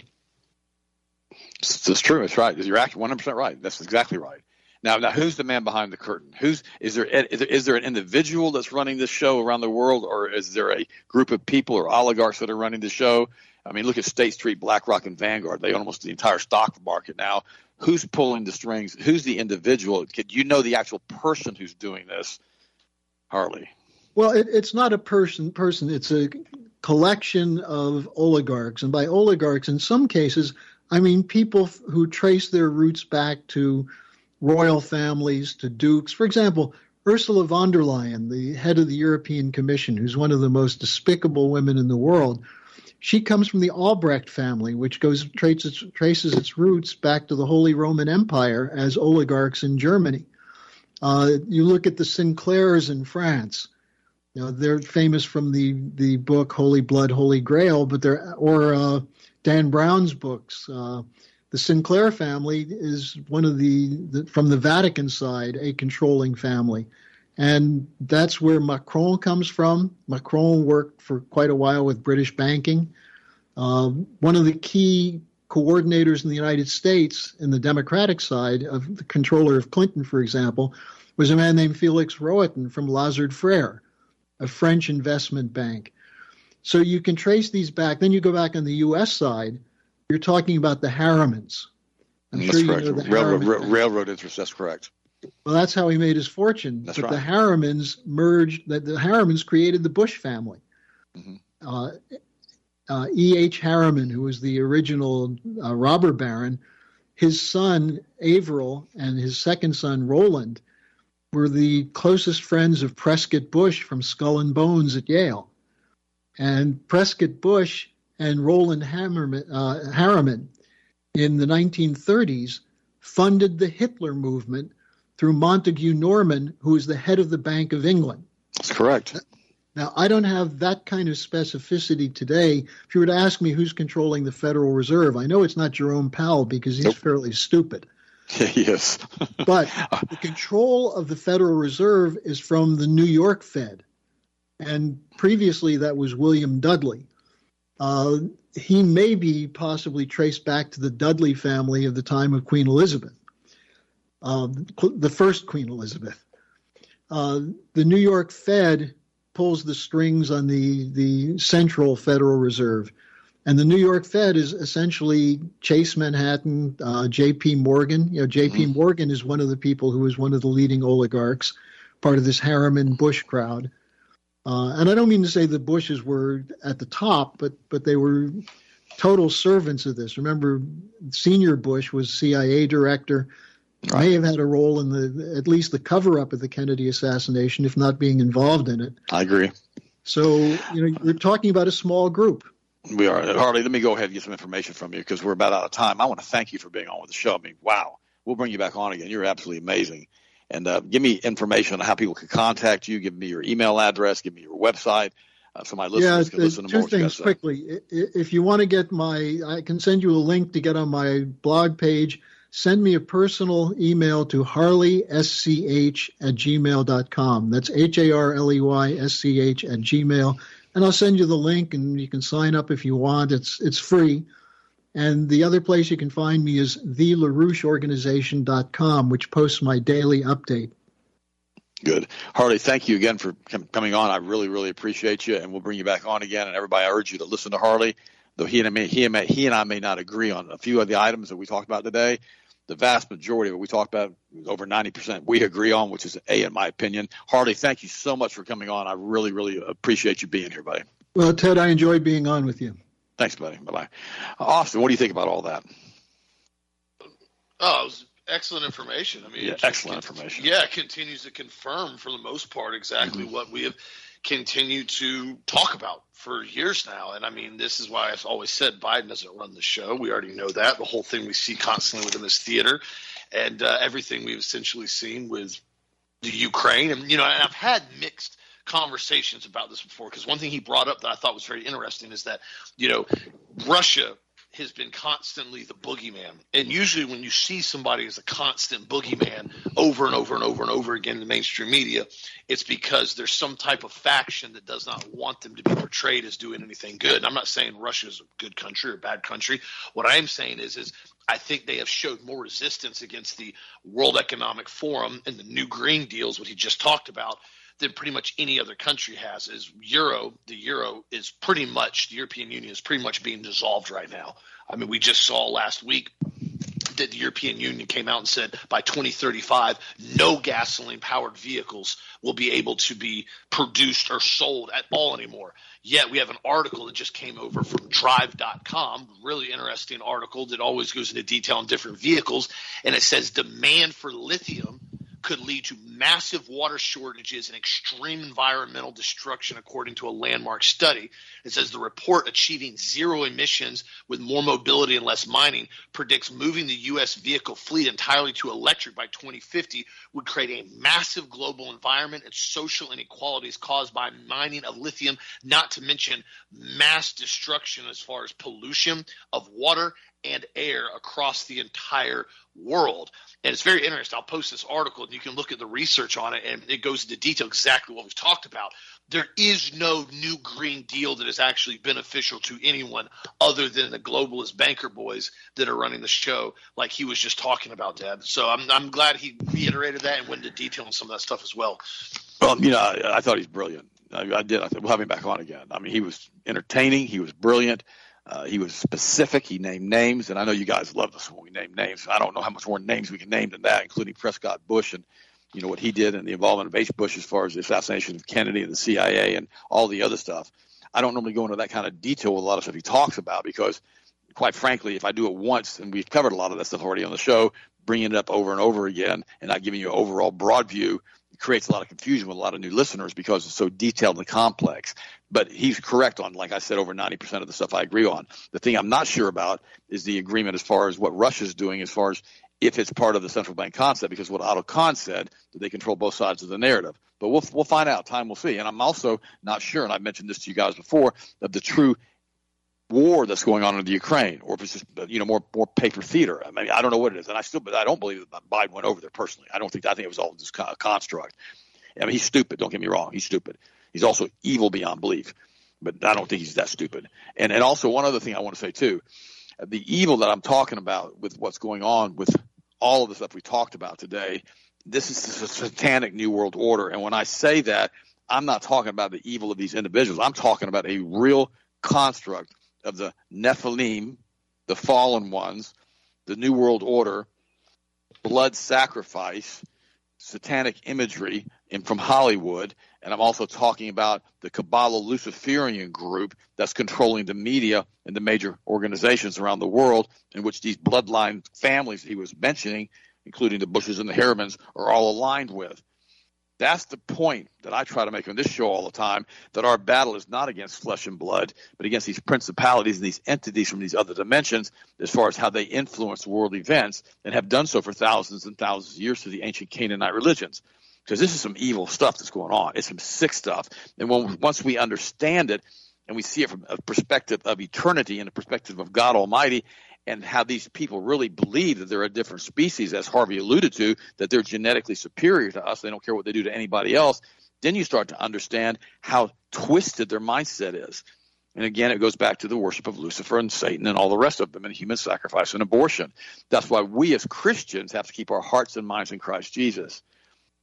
That's true. That's right. You're one hundred percent right. That's exactly right. Now, now, who's the man behind the curtain? Who's is there? Is there, is there an individual that's running this show around the world, or is there a group of people or oligarchs that are running the show? I mean, look at State Street, BlackRock, and Vanguard. They own almost the entire stock market now. Who's pulling the strings? Who's the individual? Could you know the actual person who's doing this, Harley? Well, it, it's not a person. Person. It's a collection of oligarchs, and by oligarchs, in some cases, I mean, people who trace their roots back to royal families, to dukes. For example, Ursula von der Leyen, the head of the European Commission, who's one of the most despicable women in the world, she comes from the Albrecht family, which goes traces, traces its roots back to the Holy Roman Empire as oligarchs in Germany. Uh, you look at the Sinclairs in France. You know, they're famous from the, the book Holy Blood, Holy Grail, but they're or uh, Dan Brown's books. Uh, the Sinclair family is one of the, the, from the Vatican side, a controlling family. And that's where Macron comes from. Macron worked for quite a while with British banking. Uh, one of the key coordinators in the United States in the Democratic side, of the controller of Clinton, for example, was a man named Felix Rohatyn from Lazard Frere, a French investment bank. So you can trace these back. Then you go back on the U S side. You're talking about the Harrimans. I'm that's sure correct. You know the railroad, Harriman. railroad interests. That's correct. Well, that's how he made his fortune. That's but right. the Harrimans merged. That the Harrimans created the Bush family. Mm-hmm. Uh, uh, E H Harriman, who was the original uh, robber baron, his son Averill and his second son Roland were the closest friends of Prescott Bush from Skull and Bones at Yale. And Prescott Bush and Roland Hammerman, uh, Harriman in the nineteen thirties funded the Hitler movement through Montague Norman, who was the head of the Bank of England. That's correct. Now, I don't have that kind of specificity today. If you were to ask me who's controlling the Federal Reserve, I know it's not Jerome Powell because he's nope. fairly stupid. Yes. But the control of the Federal Reserve is from the New York Fed. And previously, that was William Dudley. Uh, he may be possibly traced back to the Dudley family of the time of Queen Elizabeth, uh, the first Queen Elizabeth. Uh, the New York Fed pulls the strings on the, the Central Federal Reserve. And the New York Fed is essentially Chase Manhattan, uh, J P. Morgan. You know, J P. Mm-hmm. Morgan is one of the people who is one of the leading oligarchs, part of this Harriman-Bush crowd. Uh, and I don't mean to say the Bushes were at the top, but but they were total servants of this. Remember, Senior Bush was C I A director. Right. May have had a role in the at least the cover-up of the Kennedy assassination, if not being involved in it. I agree. So you know, we're talking about a small group. We are. Harley, let me go ahead and get some information from you because we're about out of time. I want to thank you for being on with the show. I mean, wow. We'll bring you back on again. You're absolutely amazing. And uh, give me information on how people can contact you. Give me your email address. Give me your website. Uh, for my listeners, yeah, can listen to more. Two things quickly. If you want to get my, I can send you a link to get on my blog page. Send me a personal email to harley s c h at gmail dot com. That's H A R L E Y S C H at Gmail. And I'll send you the link, and you can sign up if you want. It's it's free. And the other place you can find me is the LaRouche organization dot com, which posts my daily update. Good. Harley, thank you again for com- coming on. I really, really appreciate you, and we'll bring you back on again. And everybody, I urge you to listen to Harley, though he and I may, he and I, he and I may not agree on a few of the items that we talked about today. The vast majority of what we talked about, over ninety percent, we agree on, which is A, in my opinion. Harley, thank you so much for coming on. I really, really appreciate you being here, buddy. Well, Ted, I enjoyed being on with you. Thanks, buddy. Bye-bye. Austin, what do you think about all that? Oh, it was excellent information. I mean, yeah, excellent con- information. Yeah, it continues to confirm, for the most part, exactly mm-hmm. what we have continued to talk about for years now. And, I mean, this is why I've always said Biden doesn't run the show. We already know that. The whole thing we see constantly within this theater, and uh, everything we've essentially seen with the Ukraine. And, you know, and I've had mixed conversations about this before, because one thing he brought up that I thought was very interesting is that, you know, Russia has been constantly the boogeyman. And usually when you see somebody as a constant boogeyman over and over and over and over again in the mainstream media, it's because there's some type of faction that does not want them to be portrayed as doing anything good. And I'm not saying Russia is a good country or a bad country. What I am saying is is I think they have showed more resistance against the World Economic Forum and the New Green Deals, what he just talked about, than pretty much any other country has. Is euro the euro is pretty much the European Union is pretty much being dissolved right now. I mean, we just saw last week that the European Union came out and said by twenty thirty-five, no gasoline powered vehicles will be able to be produced or sold at all anymore. Yet we have an article that just came over from drive dot com, really interesting article that always goes into detail on different vehicles, and it says demand for lithium could lead to massive water shortages and extreme environmental destruction, according to a landmark study. It says the report, Achieving Zero Emissions with More Mobility and Less Mining, predicts moving the U S vehicle fleet entirely to electric by twenty fifty would create a massive global environment and social inequalities caused by mining of lithium, not to mention mass destruction as far as pollution of water and air across the entire world. And it's very interesting. I'll post this article and you can look at the research on it, and it goes into detail exactly what we've talked about. There is no new Green Deal that is actually beneficial to anyone other than the globalist banker boys that are running the show, like he was just talking about, Dad. So I'm, I'm glad he reiterated that and went into detail on some of that stuff as well. Well, you know, I, I thought he's brilliant. I, I did. I thought we'll have him back on again. I mean, he was entertaining. He was brilliant. Uh, he was specific. He named names, and I know you guys love this when we name names. I don't know how much more names we can name than that, including Prescott Bush and, you know, what he did and the involvement of H. Bush as far as the assassination of Kennedy and the C I A and all the other stuff. I don't normally go into that kind of detail with a lot of stuff he talks about because, quite frankly, if I do it once, and we've covered a lot of that stuff already on the show, bringing it up over and over again and not giving you an overall broad view creates a lot of confusion with a lot of new listeners because it's so detailed and complex. But he's correct on, like I said, over ninety percent of the stuff I agree on. The thing I'm not sure about is the agreement as far as what Russia's doing as far as if it's part of the central bank concept, because what Otto Kahn said, that they control both sides of the narrative. But we'll we'll find out. Time will see. And I'm also not sure, and I've mentioned this to you guys before, of the true war that's going on in the Ukraine, or if it's just, you know, more more paper theater. I mean, I don't know what it is, and I still, but I don't believe that Biden went over there personally. I don't think I think it was all just a construct. I mean, he's stupid. Don't get me wrong, he's stupid. He's also evil beyond belief, but I don't think he's that stupid. And and also one other thing I want to say too, the evil that I'm talking about with what's going on with all of the stuff we talked about today. This is the satanic new world order, and when I say that, I'm not talking about the evil of these individuals. I'm talking about a real construct of the Nephilim, the fallen ones, the New World Order, blood sacrifice, satanic imagery, and from Hollywood. And I'm also talking about the Kabbalah Luciferian group that's controlling the media and the major organizations around the world, in which these bloodline families he was mentioning, including the Bushes and the Harrimans, are all aligned with. That's the point that I try to make on this show all the time, that our battle is not against flesh and blood, but against these principalities and these entities from these other dimensions as far as how they influence world events and have done so for thousands and thousands of years through the ancient Canaanite religions. because this is some evil stuff that's going on. It's some sick stuff. And when, once we understand it and we see it from a perspective of eternity and a perspective of God Almighty, and how these people really believe that they're a different species, as Harvey alluded to, that they're genetically superior to us. They don't care what they do to anybody else. Then you start to understand how twisted their mindset is. And again, it goes back to the worship of Lucifer and Satan and all the rest of them and human sacrifice and abortion. That's why we as Christians have to keep our hearts and minds in Christ Jesus.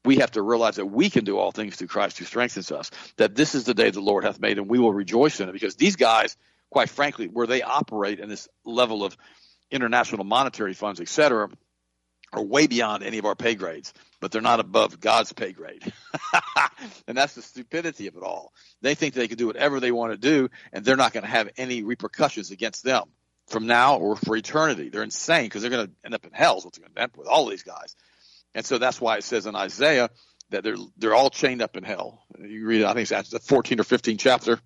We have to realize that we can do all things through Christ who strengthens us, that this is the day the Lord hath made and we will rejoice in it, because these guys, quite frankly, where they operate in this level of international monetary funds, et cetera, are way beyond any of our pay grades, but they're not above God's pay grade. And that's the stupidity of it all. They think they can do whatever they want to do, and they're not going to have any repercussions against them from now or for eternity. They're insane, because they're going to end up in hell is what they're going to end up with, all these guys. And so that's why it says in Isaiah that they're they're all chained up in hell. You read it, I think it's the fourteenth or fifteenth chapter.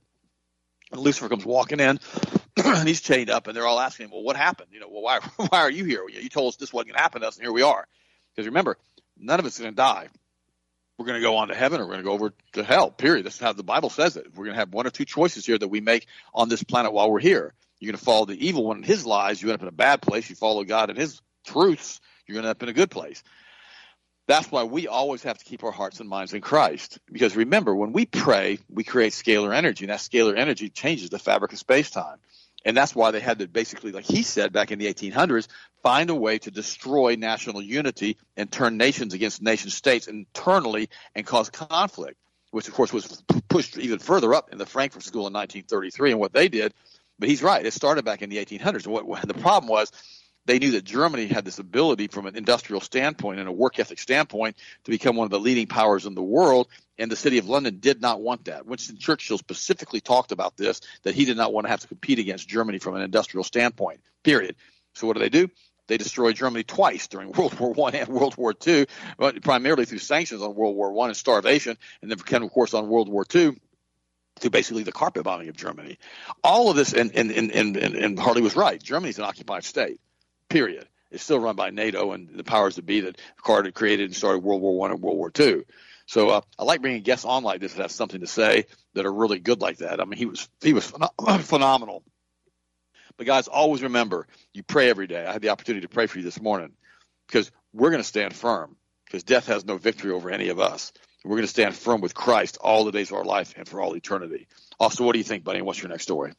And Lucifer comes walking in, and he's chained up, and they're all asking him, well, what happened? You know, well, why, why are you here? You told us this wasn't going to happen to us, and here we are. Because remember, none of us is going to die. We're going to go on to heaven, or we're going to go over to hell, period. That's how the Bible says it. We're going to have one or two choices here that we make on this planet while we're here. You're going to follow the evil one in his lies. You end up in a bad place. You follow God and his truths. You're going to end up in a good place. That's why we always have to keep our hearts and minds in Christ. Because remember, when we pray, we create scalar energy, and that scalar energy changes the fabric of space-time. And that's why they had to basically, like he said back in the eighteen hundreds, find a way to destroy national unity and turn nations against nation-states internally and cause conflict, which, of course, was pushed even further up in the Frankfurt School in nineteen thirty-three and what they did. But he's right. It started back in the eighteen hundreds. And what, the problem was, they knew that Germany had this ability from an industrial standpoint and a work ethic standpoint to become one of the leading powers in the world, and the city of London did not want that. Winston Churchill specifically talked about this, that he did not want to have to compete against Germany from an industrial standpoint, period. So what do they do? They destroyed Germany twice during World War One and World War Two, primarily through sanctions on World War One and starvation, and then, of course, on World War Two. To basically the carpet bombing of Germany. All of this, and, and, and, and, and Harley was right, Germany's an occupied state. Period. It's still run by NATO and the powers that be that Carter created and started World War One and World War Two. So uh, I like bringing guests on like this that have something to say that are really good like that. I mean, he was he was phen- phenomenal. But guys, always remember, you pray every day. I had the opportunity to pray for you this morning, because we're going to stand firm, because death has no victory over any of us. We're going to stand firm with Christ all the days of our life and for all eternity. Also, what do you think, buddy? And what's your next story?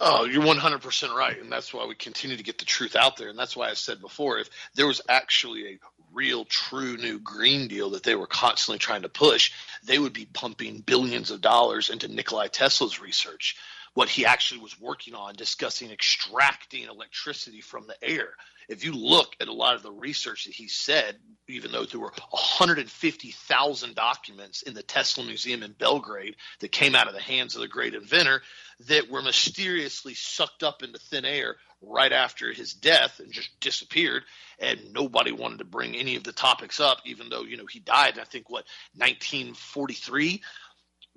Oh, you're one hundred percent right, and that's why we continue to get the truth out there, and that's why I said before, if there was actually a real, true new Green Deal that they were constantly trying to push, they would be pumping billions of dollars into Nikola Tesla's research, what he actually was working on, discussing extracting electricity from the air. If you look at a lot of the research that he said, even though there were one hundred fifty thousand documents in the Tesla Museum in Belgrade that came out of the hands of the great inventor, that were mysteriously sucked up into thin air right after his death and just disappeared, and nobody wanted to bring any of the topics up, even though, you know, he died in, I think, what, nineteen forty-three?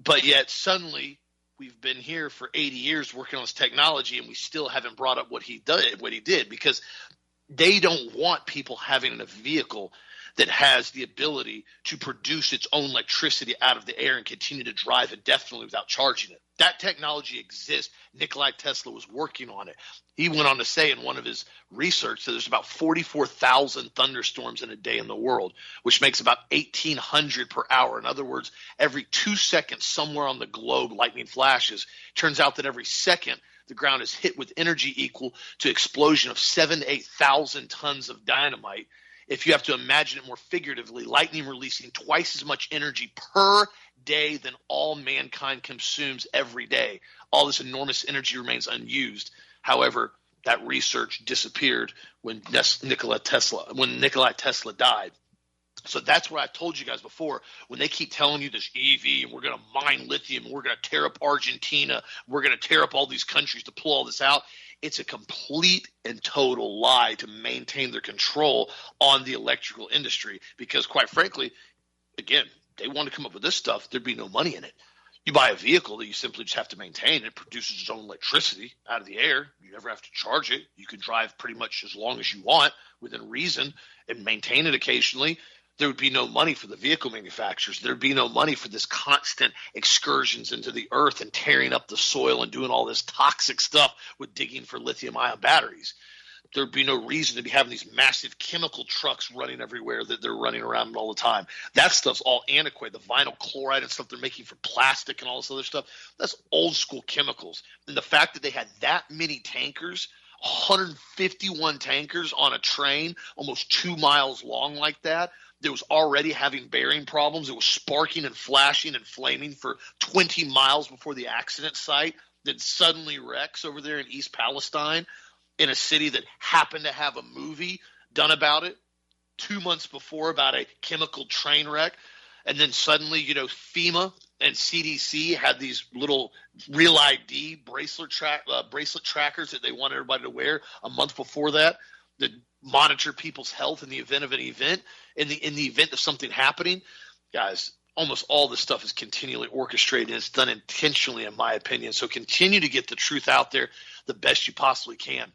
But yet suddenly we've been here for eighty years working on this technology, and we still haven't brought up what he did, what he did, because they don't want people having a vehicle that has the ability to produce its own electricity out of the air and continue to drive indefinitely without charging it. That technology exists. Nikola Tesla was working on it. He went on to say in one of his research that there's about forty-four thousand thunderstorms in a day in the world, which makes about eighteen hundred per hour. In other words, every two seconds somewhere on the globe, lightning flashes. Turns out that every second the ground is hit with energy equal to explosion of seven to eight thousand tons of dynamite. If you have to imagine it more figuratively, lightning releasing twice as much energy per day than all mankind consumes every day. All this enormous energy remains unused. However, that research disappeared when Nikola Tesla when Nikola Tesla died. So that's what I told you guys before. When they keep telling you this E V, and we're going to mine lithium, and we're going to tear up Argentina, we're going to tear up all these countries to pull all this out, it's a complete and total lie to maintain their control on the electrical industry, because quite frankly, again, they want to come up with this stuff, there'd be no money in it. You buy a vehicle that you simply just have to maintain. It produces its own electricity out of the air. You never have to charge it. You can drive pretty much as long as you want within reason and maintain it occasionally. there would be no money for the vehicle manufacturers. There'd be no money for this constant excursions into the earth and tearing up the soil and doing all this toxic stuff with digging for lithium-ion batteries. There'd be no reason to be having these massive chemical trucks running everywhere that they're running around all the time. That stuff's all antiquated. The vinyl chloride and stuff they're making for plastic and all this other stuff, that's old school chemicals. And the fact that they had that many tankers, one hundred fifty-one tankers on a train, almost two miles long like that, that was already having bearing problems. It was sparking and flashing and flaming for twenty miles before the accident site, that suddenly wrecks over there in East Palestine, in a city that happened to have a movie done about it two months before about a chemical train wreck. And then suddenly, you know, FEMA and C D C had these little Real I D bracelet, tra- uh, bracelet trackers that they wanted everybody to wear a month before that, that monitor people's health in the event of an event, in the in the event of something happening. Guys, almost all this stuff is continually orchestrated, and it's done intentionally, in my opinion. So continue to get the truth out there the best you possibly can.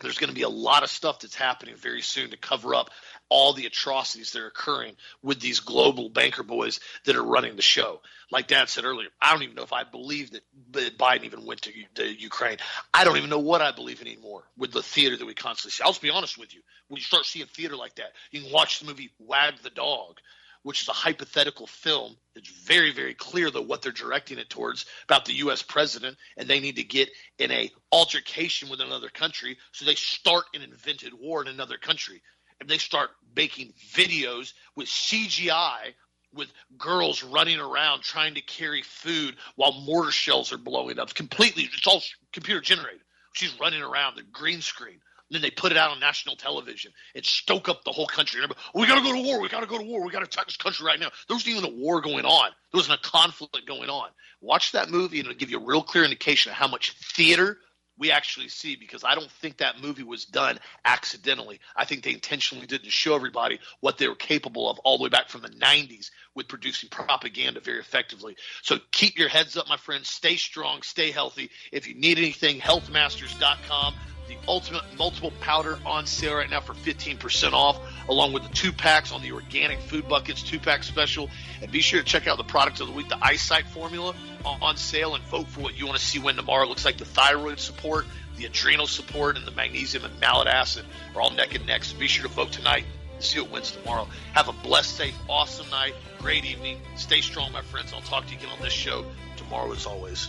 There's going to be a lot of stuff that's happening very soon to cover up all the atrocities that are occurring with these global banker boys that are running the show. Like Dad said earlier, I don't even know if I believe that Biden even went to, to Ukraine. I don't even know what I believe anymore with the theater that we constantly see. I'll just be honest with you. When you start seeing theater like that, you can watch the movie Wag the Dog, which is a hypothetical film. It's very, very clear, though, what they're directing it towards, about the U S president, and they need to get in an altercation with another country, so they start an invented war in another country. And they start making videos with C G I, with girls running around trying to carry food while mortar shells are blowing up. Completely, it's all computer-generated. She's running around, the green screen. And then they put it out on national television and stoke up the whole country. Remember, we got to go to war. We got to go to war. We got to attack this country right now. There wasn't even a war going on. There wasn't a conflict going on. Watch that movie, and it'll give you a real clear indication of how much theater we actually see, because I don't think that movie was done accidentally. I think they intentionally did to show everybody what they were capable of all the way back from the nineties with producing propaganda very effectively. So keep your heads up, my friends. Stay strong. Stay healthy. If you need anything, health masters dot com. The ultimate multiple powder on sale right now for fifteen percent off, along with the two packs on the organic food buckets, two pack special. And be sure to check out the product of the week, the eyesight formula on sale, and vote for what you want to see win tomorrow. It looks like the thyroid support, the adrenal support, and the magnesium and malate acid are all neck and neck. So be sure to vote tonight and see what wins tomorrow. Have a blessed, safe, awesome night. Great evening. Stay strong, my friends. I'll talk to you again on this show tomorrow as always.